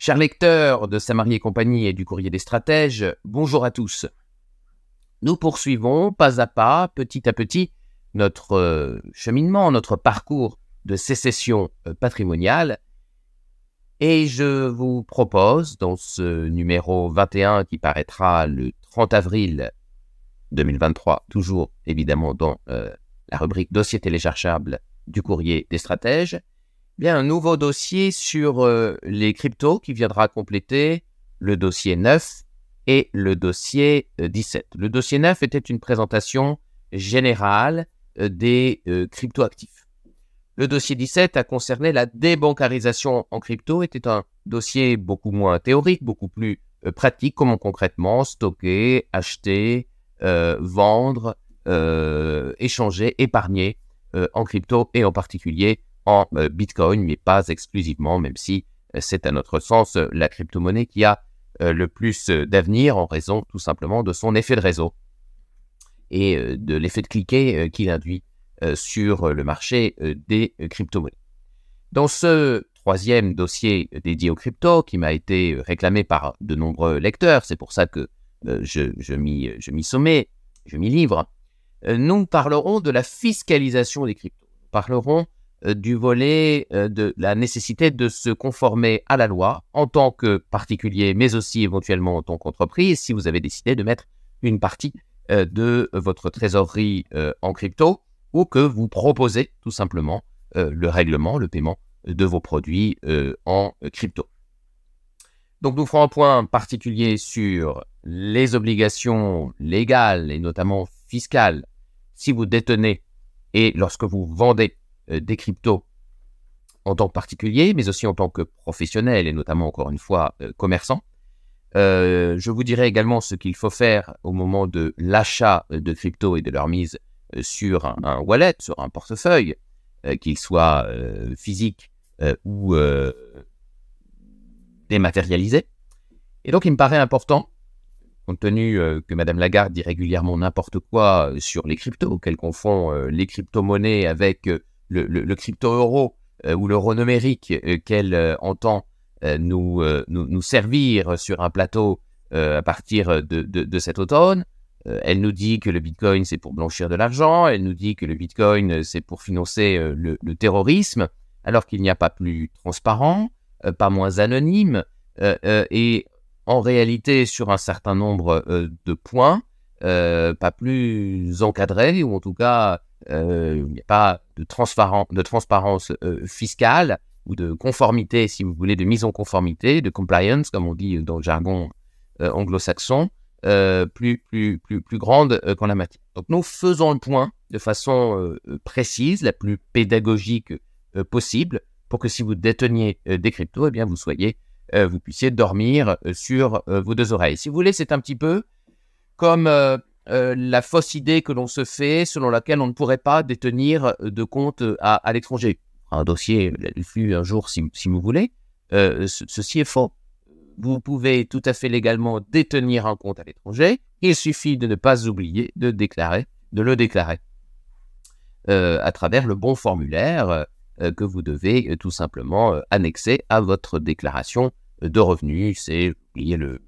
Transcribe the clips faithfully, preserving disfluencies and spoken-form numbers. Chers lecteurs de Samarie et Compagnie et du Courrier des Stratèges, bonjour à tous. Nous poursuivons pas à pas, petit à petit, notre cheminement, notre parcours de sécession patrimoniale. Et je vous propose, dans ce numéro vingt et un qui paraîtra le trente avril deux mille vingt-trois, toujours évidemment dans euh, la rubrique « Dossier téléchargeable » du Courrier des Stratèges, bien, un nouveau dossier sur euh, les cryptos qui viendra compléter le dossier neuf et le dossier euh, dix-sept. Le dossier neuf était une présentation générale euh, des euh, crypto-actifs. Le dossier dix-sept a concerné la débancarisation en crypto, était un dossier beaucoup moins théorique, beaucoup plus euh, pratique, comment concrètement stocker, acheter, euh, vendre, euh, échanger, épargner euh, en crypto et en particulier en Bitcoin, mais pas exclusivement, même si c'est à notre sens la crypto-monnaie qui a le plus d'avenir en raison tout simplement de son effet de réseau et de l'effet de cliquet qu'il induit sur le marché des crypto-monnaies. Dans ce troisième dossier dédié aux cryptos, qui m'a été réclamé par de nombreux lecteurs, c'est pour ça que je, je m'y, je m'y sommets, je m'y livre, nous parlerons de la fiscalisation des cryptos. Nous parlerons du volet de la nécessité de se conformer à la loi en tant que particulier, mais aussi éventuellement en tant qu'entreprise, si vous avez décidé de mettre une partie de votre trésorerie en crypto ou que vous proposez tout simplement le règlement, le paiement de vos produits en crypto. Donc nous ferons un point particulier sur les obligations légales et notamment fiscales si vous détenez et lorsque vous vendez des cryptos en tant que particulier, mais aussi en tant que professionnel et notamment, encore une fois, euh, commerçant. Euh, je vous dirai également ce qu'il faut faire au moment de l'achat de cryptos et de leur mise sur un, un wallet, sur un portefeuille, euh, qu'il soit euh, physique euh, ou euh, dématérialisé. Et donc, il me paraît important, compte tenu euh, que Madame Lagarde dit régulièrement n'importe quoi sur les cryptos, qu'elle confond euh, les crypto-monnaies avec euh, Le, le, le crypto-euro euh, ou l'euro numérique euh, qu'elle euh, entend euh, nous, euh, nous, nous servir sur un plateau euh, à partir de, de, de cet automne. Euh, elle nous dit que le bitcoin, c'est pour blanchir de l'argent. Elle nous dit que le bitcoin, c'est pour financer euh, le, le terrorisme, alors qu'il n'y a pas plus transparent, euh, pas moins anonyme. Euh, euh, et en réalité, sur un certain nombre euh, de points, euh, pas plus encadré, ou en tout cas... Euh, il n'y a pas de, transparent, de transparence euh, fiscale ou de conformité, si vous voulez, de mise en conformité, de compliance, comme on dit dans le jargon euh, anglo-saxon, euh, plus, plus, plus, plus grande euh, qu'en la matière. Donc, nous faisons le point de façon euh, précise, la plus pédagogique euh, possible, pour que si vous déteniez euh, des cryptos, eh bien, vous, soyez, euh, vous puissiez dormir euh, sur euh, vos deux oreilles. Si vous voulez, c'est un petit peu comme... Euh, Euh, la fausse idée que l'on se fait selon laquelle on ne pourrait pas détenir de compte à, à l'étranger. Un dossier, le flux un jour si, si vous voulez, euh, ce, ceci est faux. Vous pouvez tout à fait légalement détenir un compte à l'étranger, il suffit de ne pas oublier de, déclarer, de le déclarer euh, à travers le bon formulaire euh, que vous devez euh, tout simplement euh, annexer à votre déclaration de revenus, c'est oubliez le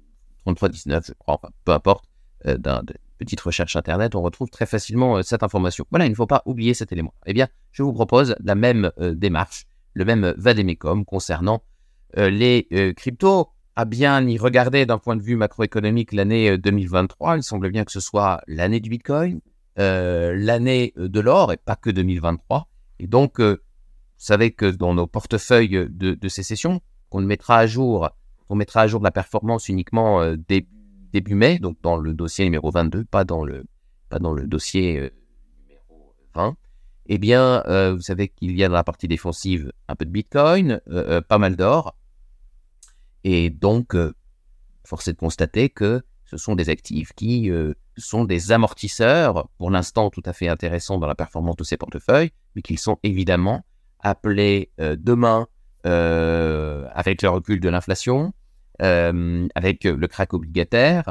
trente-trois dix-neuf, je crois, enfin, peu importe, euh, d'un... De, petite recherche internet, on retrouve très facilement euh, cette information. Voilà, il ne faut pas oublier cet élément. Eh bien, je vous propose la même euh, démarche, le même Vademecom concernant euh, les euh, cryptos. À bien y regarder d'un point de vue macroéconomique l'année euh, deux mille vingt-trois, il semble bien que ce soit l'année du Bitcoin, euh, l'année de l'or et pas que deux mille vingt-trois. Et donc, euh, vous savez que dans nos portefeuilles de, de sécession, qu'on mettra à jour, on mettra à jour la performance uniquement euh, des début mai, donc dans le dossier numéro vingt-deux, pas dans le, pas dans le dossier euh, numéro vingt, eh bien, euh, vous savez qu'il y a dans la partie défensive un peu de Bitcoin, euh, euh, pas mal d'or, et donc, euh, force est de constater que ce sont des actifs qui euh, sont des amortisseurs, pour l'instant tout à fait intéressants dans la performance de ces portefeuilles, mais qu'ils sont évidemment appelés euh, demain, euh, avec le recul de l'inflation, Euh, avec le crack obligataire,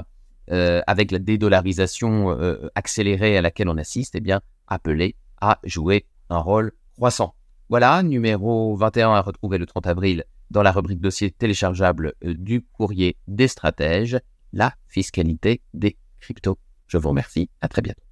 euh, avec la dédollarisation euh, accélérée à laquelle on assiste, eh bien, appelé à jouer un rôle croissant. Voilà, numéro vingt et un à retrouver le trente avril dans la rubrique dossier téléchargeable du Courrier des Stratèges, la fiscalité des cryptos. Je vous remercie, à très bientôt.